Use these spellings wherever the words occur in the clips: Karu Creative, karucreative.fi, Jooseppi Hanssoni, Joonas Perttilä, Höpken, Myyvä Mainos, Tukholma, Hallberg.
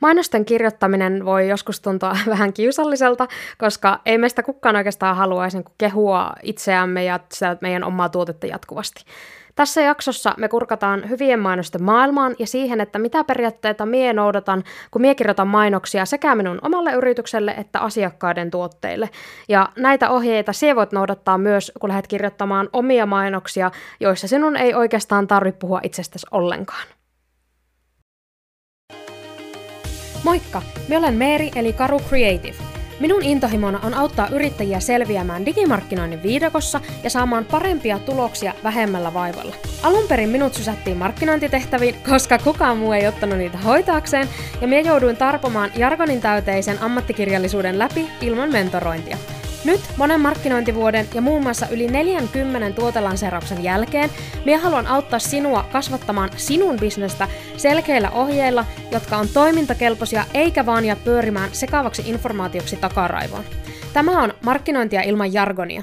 Mainosten kirjoittaminen voi joskus tuntua vähän kiusalliselta, koska ei meistä kukaan oikeastaan haluaisi kehua itseämme ja sitä meidän omaa tuotetta jatkuvasti. Tässä jaksossa me kurkataan hyvien mainosten maailmaan ja siihen, että mitä periaatteita mie noudatan, kun mie kirjoitan mainoksia sekä minun omalle yritykselle että asiakkaiden tuotteille. Ja näitä ohjeita sie voit noudattaa myös, kun lähdet kirjoittamaan omia mainoksia, joissa sinun ei oikeastaan tarvitse puhua itsestäsi ollenkaan. Moikka! Minä olen Meeri eli Karu Creative. Minun intohimona on auttaa yrittäjiä selviämään digimarkkinoinnin viidakossa ja saamaan parempia tuloksia vähemmällä vaivalla. Alun perin minut sysättiin markkinointitehtäviin, koska kukaan muu ei ottanut niitä hoitaakseen, ja minä jouduin tarpomaan jargonin täyteisen ammattikirjallisuuden läpi ilman mentorointia. Nyt monen markkinointivuoden ja muun muassa yli 40 tuotelanseerauksen jälkeen minä haluan auttaa sinua kasvattamaan sinun bisnestä selkeillä ohjeilla, jotka on toimintakelpoisia eikä vaan jää pyörimään sekaavaksi informaatioksi takaraivoon. Tämä on markkinointia ilman jargonia.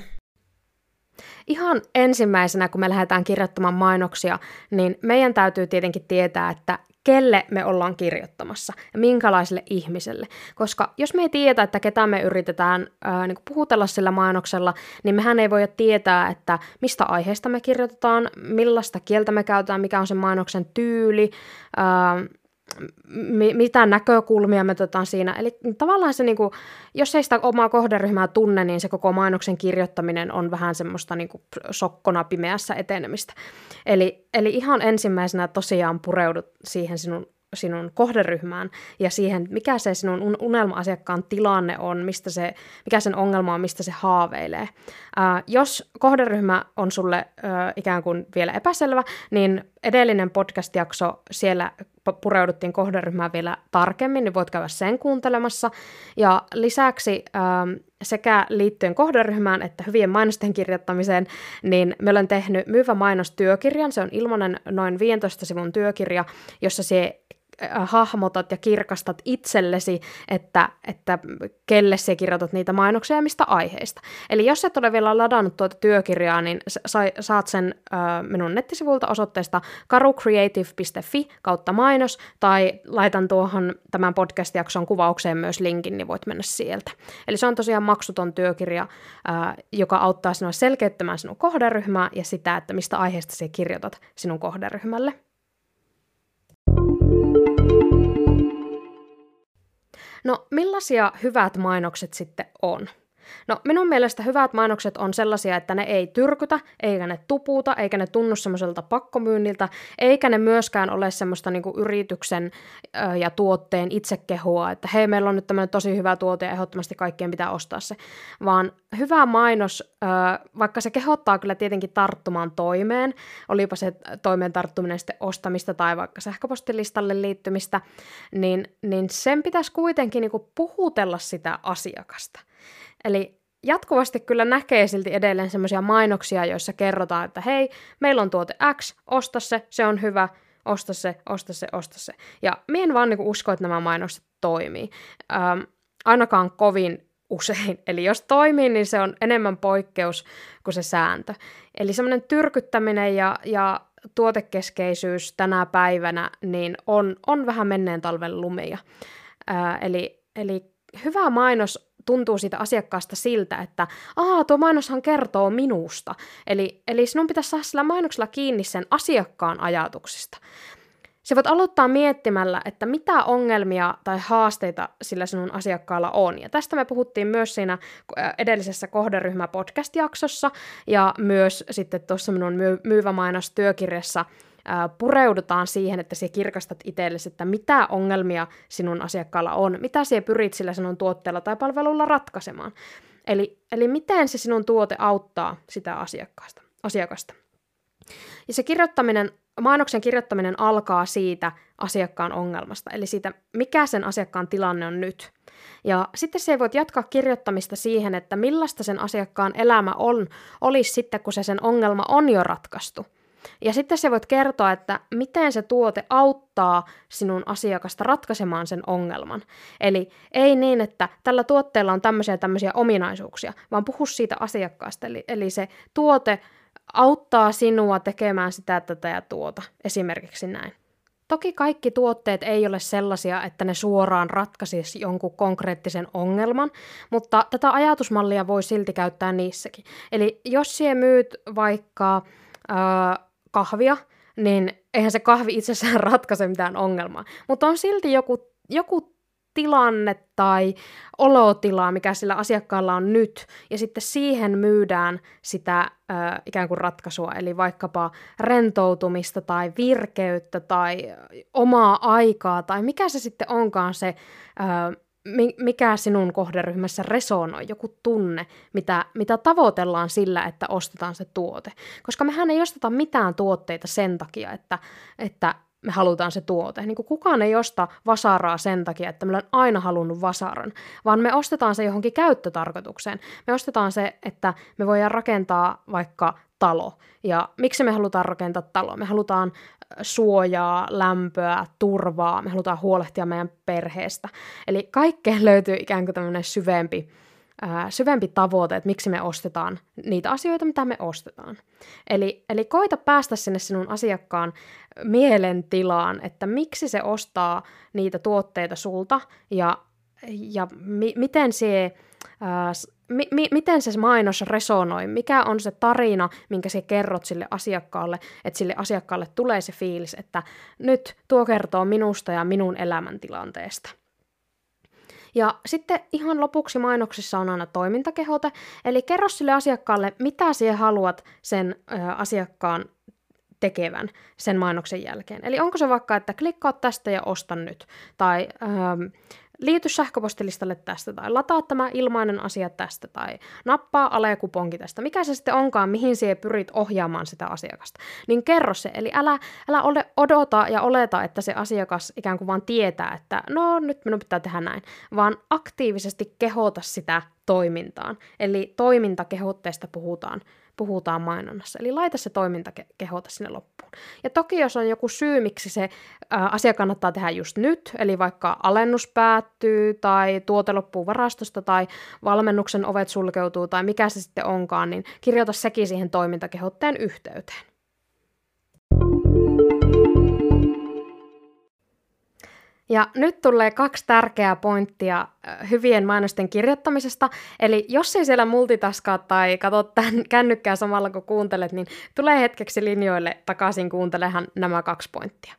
Ihan ensimmäisenä, kun me lähdetään kirjoittamaan mainoksia, niin meidän täytyy tietenkin tietää, että kelle me ollaan kirjoittamassa ja minkälaiselle ihmiselle. Koska jos me ei tiedä, että ketä me yritetään puhutella sillä mainoksella, niin mehän ei voida tietää, että mistä aiheesta me kirjoitetaan, millaista kieltä me käytetään, mikä on sen mainoksen tyyli, mitä näkökulmia me otetaan siinä. Eli tavallaan se, jos ei sitä omaa kohderyhmää tunne, niin se koko mainoksen kirjoittaminen on vähän semmoista sokkona pimeässä etenemistä. Eli ihan ensimmäisenä tosiaan pureudut siihen sinun kohderyhmään ja siihen, mikä se sinun unelma-asiakkaan tilanne on, mikä sen ongelma on, mistä se haaveilee. Jos kohderyhmä on sulle ikään kuin vielä epäselvä, niin edellinen podcast-jakso, siellä pureuduttiin kohderyhmään vielä tarkemmin, niin voit käydä sen kuuntelemassa. Ja lisäksi sekä liittyen kohderyhmään että hyvien mainosten kirjoittamiseen, niin me olen tehnyt Myyvä Mainos -työkirjan. Se on ilmainen noin 15 sivun työkirja, jossa se hahmotat ja kirkastat itsellesi, että kelle sä kirjoitat niitä mainoksia ja mistä aiheista. Eli jos et ole vielä ladannut tuota työkirjaa, niin saat sen minun nettisivuilta osoitteesta karucreative.fi/mainos, tai laitan tuohon tämän podcast-jakson kuvaukseen myös linkin, niin voit mennä sieltä. Eli se on tosiaan maksuton työkirja, joka auttaa sinua selkeyttämään sinun kohderyhmää ja sitä, että mistä aiheesta sä kirjoitat sinun kohderyhmälle. No, millaisia hyvät mainokset sitten on? No, minun mielestä hyvät mainokset on sellaisia, että ne ei tyrkytä, eikä ne tuputa, eikä ne tunnu semmoiselta pakkomyynniltä, eikä ne myöskään ole semmoista yrityksen ja tuotteen itsekehua, että hei, meillä on nyt tämmöinen tosi hyvä tuote ja ehdottomasti kaikkien pitää ostaa se, vaan hyvä mainos, vaikka se kehottaa kyllä tietenkin tarttumaan toimeen, olipa se toimeen tarttuminen sitten ostamista tai vaikka sähköpostilistalle liittymistä, niin sen pitäisi kuitenkin puhutella sitä asiakasta. Eli jatkuvasti kyllä näkee silti edelleen semmoisia mainoksia, joissa kerrotaan, että hei, meillä on tuote X, osta se on hyvä, osta se, osta se, osta se. Ja minä en vaan usko, että nämä mainokset toimii. Ainakaan kovin usein. Eli jos toimii, niin se on enemmän poikkeus kuin se sääntö. Eli semmoinen tyrkyttäminen ja tuotekeskeisyys tänä päivänä niin on vähän menneen talven lumia. Eli hyvä mainos tuntuu siitä asiakkaasta siltä, että tuo mainoshan kertoo minusta. Eli sinun pitäisi saada sillä mainoksella kiinni sen asiakkaan ajatuksista. Sä voit aloittaa miettimällä, että mitä ongelmia tai haasteita sillä sinun asiakkaalla on. Ja tästä me puhuttiin myös siinä edellisessä kohderyhmäpodcast-jaksossa ja myös sitten tuossa minun Myyvä Mainos -työkirjassa pureudutaan siihen, että sä kirkastat itsellesi, että mitä ongelmia sinun asiakkaalla on, mitä sä pyrit sillä sinun tuotteella tai palvelulla ratkaisemaan. Eli miten se sinun tuote auttaa sitä asiakasta. Ja se mainoksen kirjoittaminen alkaa siitä asiakkaan ongelmasta, eli siitä, mikä sen asiakkaan tilanne on nyt. Ja sitten se voit jatkaa kirjoittamista siihen, että millaista sen asiakkaan elämä olisi sitten, kun se sen ongelma on jo ratkaistu. Ja sitten sä voit kertoa, että miten se tuote auttaa sinun asiakasta ratkaisemaan sen ongelman. Eli ei niin, että tällä tuotteella on tämmöisiä ominaisuuksia, vaan puhu siitä asiakkaasta. Eli se tuote auttaa sinua tekemään sitä, tätä ja tuota, esimerkiksi näin. Toki kaikki tuotteet ei ole sellaisia, että ne suoraan ratkaisisi jonkun konkreettisen ongelman, mutta tätä ajatusmallia voi silti käyttää niissäkin. Eli jos sinä myyt vaikka kahvia, niin eihän se kahvi itsessään ratkaise mitään ongelmaa, mutta on silti joku tilanne tai olotila, mikä sillä asiakkaalla on nyt, ja sitten siihen myydään sitä ikään kuin ratkaisua, eli vaikkapa rentoutumista tai virkeyttä tai omaa aikaa, tai mikä se sitten onkaan se, mikä sinun kohderyhmässä resonoi, joku tunne, mitä tavoitellaan sillä, että ostetaan se tuote. Koska mehän ei osteta mitään tuotteita sen takia, että me halutaan se tuote. Niin kuin kukaan ei osta vasaraa sen takia, että meillä on aina halunnut vasaran, vaan me ostetaan se johonkin käyttötarkoitukseen. Me ostetaan se, että me voidaan rakentaa vaikka talo. Ja miksi me halutaan rakentaa talo? Me halutaan suojaa, lämpöä, turvaa, me halutaan huolehtia meidän perheestä. Eli kaikkeen löytyy ikään kuin tämmöinen syvempi tavoite, että miksi me ostetaan niitä asioita, mitä me ostetaan. Eli koita päästä sinne sinun asiakkaan mielentilaan, että miksi se ostaa niitä tuotteita sulta ja miten se mainos resonoi, mikä on se tarina, minkä sä kerrot sille asiakkaalle, että sille asiakkaalle tulee se fiilis, että nyt tuo kertoo minusta ja minun elämäntilanteesta. Ja sitten ihan lopuksi mainoksissa on aina toimintakehote, eli kerro sille asiakkaalle, mitä sinä haluat sen asiakkaan tekevän sen mainoksen jälkeen. Eli onko se vaikka, että klikkaa tästä ja osta nyt, tai liity sähköpostilistalle tästä, tai lataa tämä ilmainen asia tästä, tai nappaa ale-kuponki tästä, mikä se sitten onkaan, mihin sinä pyrit ohjaamaan sitä asiakasta. Niin kerro se, eli älä odota ja oleta, että se asiakas ikään kuin vaan tietää, että no nyt minun pitää tehdä näin, vaan aktiivisesti kehota sitä toimintaan. Eli toimintakehotteesta puhutaan mainonnassa. Eli laita se toimintakehote sinne loppuun. Ja toki jos on joku syy, miksi se asia kannattaa tehdä just nyt, eli vaikka alennus päättyy tai tuote loppuu varastosta tai valmennuksen ovet sulkeutuu tai mikä se sitten onkaan, niin kirjoita sekin siihen toimintakehotteen yhteyteen. Ja nyt tulee 2 tärkeää pointtia hyvien mainosten kirjoittamisesta. Eli jos ei siellä multitaskaa tai katot kännykkää samalla kun kuuntelet, niin tulee hetkeksi linjoille takaisin, kuuntelehan nämä 2 pointtia.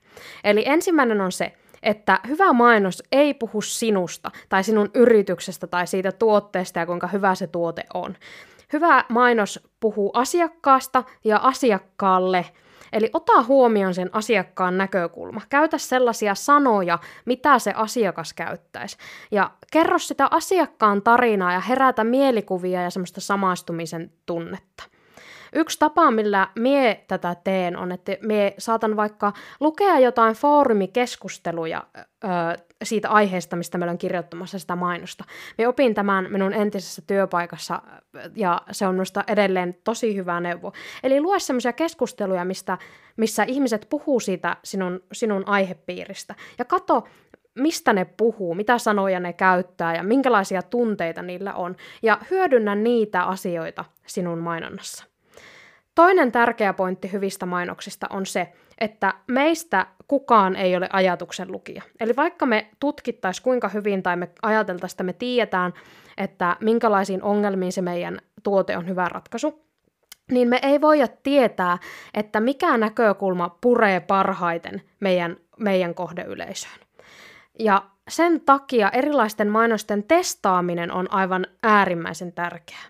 Eli ensimmäinen on se, että hyvä mainos ei puhu sinusta tai sinun yrityksestä tai siitä tuotteesta ja kuinka hyvä se tuote on. Hyvä mainos puhuu asiakkaasta ja asiakkaalle. Eli ota huomioon sen asiakkaan näkökulma. Käytä sellaisia sanoja, mitä se asiakas käyttäisi. Ja kerro sitä asiakkaan tarinaa ja herätä mielikuvia ja semmoista samaistumisen tunnetta. Yksi tapa, millä mie tätä teen, on, että mie saatan vaikka lukea jotain foorumikeskusteluja siitä aiheesta, mistä meillä on kirjoittamassa sitä mainosta. Mie opin tämän minun entisessä työpaikassa, ja se on minusta edelleen tosi hyvä neuvo. Eli lue semmoisia keskusteluja, missä ihmiset puhuu siitä sinun aihepiiristä, ja katso, mistä ne puhuu, mitä sanoja ne käyttää ja minkälaisia tunteita niillä on, ja hyödynnä niitä asioita sinun mainonnassa. Toinen tärkeä pointti hyvistä mainoksista on se, että meistä kukaan ei ole ajatuksen lukija. Eli vaikka me tutkittaisiin kuinka hyvin tai me ajateltaisiin, että me tiedetään, että minkälaisiin ongelmiin se meidän tuote on hyvä ratkaisu, niin me ei voida tietää, että mikä näkökulma puree parhaiten meidän kohdeyleisöön. Ja sen takia erilaisten mainosten testaaminen on aivan äärimmäisen tärkeää.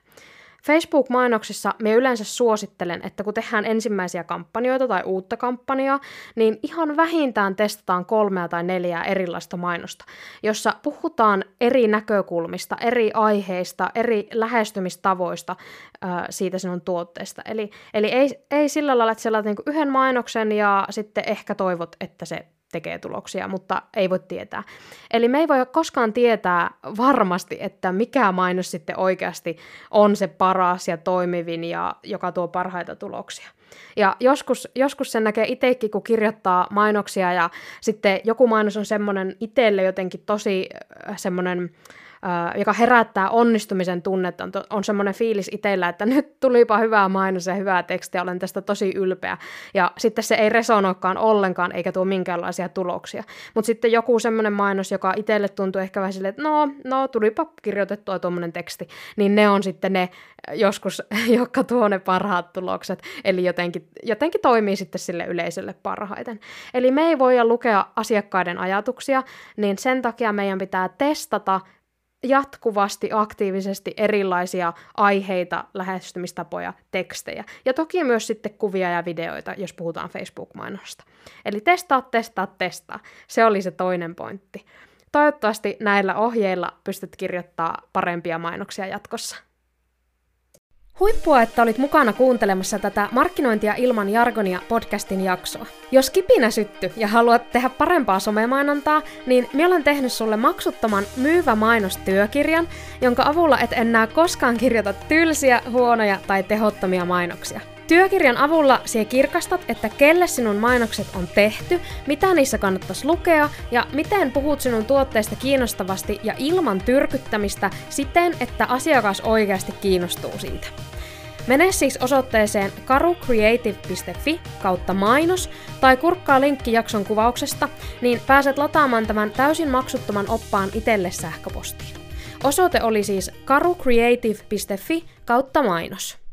Facebook-mainoksissa minä yleensä suosittelen, että kun tehdään ensimmäisiä kampanjoita tai uutta kampanjaa, niin ihan vähintään testataan 3 tai 4 erilaista mainosta, jossa puhutaan eri näkökulmista, eri aiheista, eri lähestymistavoista siitä sinun tuotteesta. Eli ei sillä lailla, että sä laitat niin kuin yhden mainoksen ja sitten ehkä toivot, että se tekee tuloksia, mutta ei voi tietää. Eli me ei voi koskaan tietää varmasti, että mikä mainos sitten oikeasti on se paras ja toimivin ja joka tuo parhaita tuloksia. Ja joskus sen näkee itsekin, kun kirjoittaa mainoksia ja sitten joku mainos on semmoinen itselle jotenkin tosi semmoinen joka herättää onnistumisen tunnetta, on semmoinen fiilis itsellä, että nyt tulipa hyvää mainos ja hyvää tekstiä, olen tästä tosi ylpeä. Ja sitten se ei resonoikaan ollenkaan, eikä tuo minkäänlaisia tuloksia. Mutta sitten joku semmoinen mainos, joka itselle tuntuu ehkä vähän silleen, että no, tulipa kirjoitettua tuommoinen teksti, niin ne on sitten ne joskus, jotka tuo ne parhaat tulokset, eli jotenkin toimii sitten sille yleisölle parhaiten. Eli me ei voida lukea asiakkaiden ajatuksia, niin sen takia meidän pitää testata jatkuvasti, aktiivisesti erilaisia aiheita, lähestymistapoja, tekstejä. Ja toki myös sitten kuvia ja videoita, jos puhutaan Facebook-mainosta. Eli testaa. Se oli se toinen pointti. Toivottavasti näillä ohjeilla pystyt kirjoittamaan parempia mainoksia jatkossa. Huippua, että olit mukana kuuntelemassa tätä Markkinointia ilman jargonia podcastin jaksoa. Jos kipinä sytty ja haluat tehdä parempaa somemainontaa, niin minä olen tehnyt sulle maksuttoman Myyvä Mainos -työkirjan, jonka avulla et enää koskaan kirjoita tylsiä, huonoja tai tehottomia mainoksia. Työkirjan avulla sinä kirkastat, että kelle sinun mainokset on tehty, mitä niissä kannattaisi lukea ja miten puhut sinun tuotteesta kiinnostavasti ja ilman tyrkyttämistä siten, että asiakas oikeasti kiinnostuu siitä. Mene siis osoitteeseen karucreative.fi /mainos tai kurkkaa linkki jakson kuvauksesta, niin pääset lataamaan tämän täysin maksuttoman oppaan itselle sähköpostiin. Osoite oli siis karucreative.fi /mainos.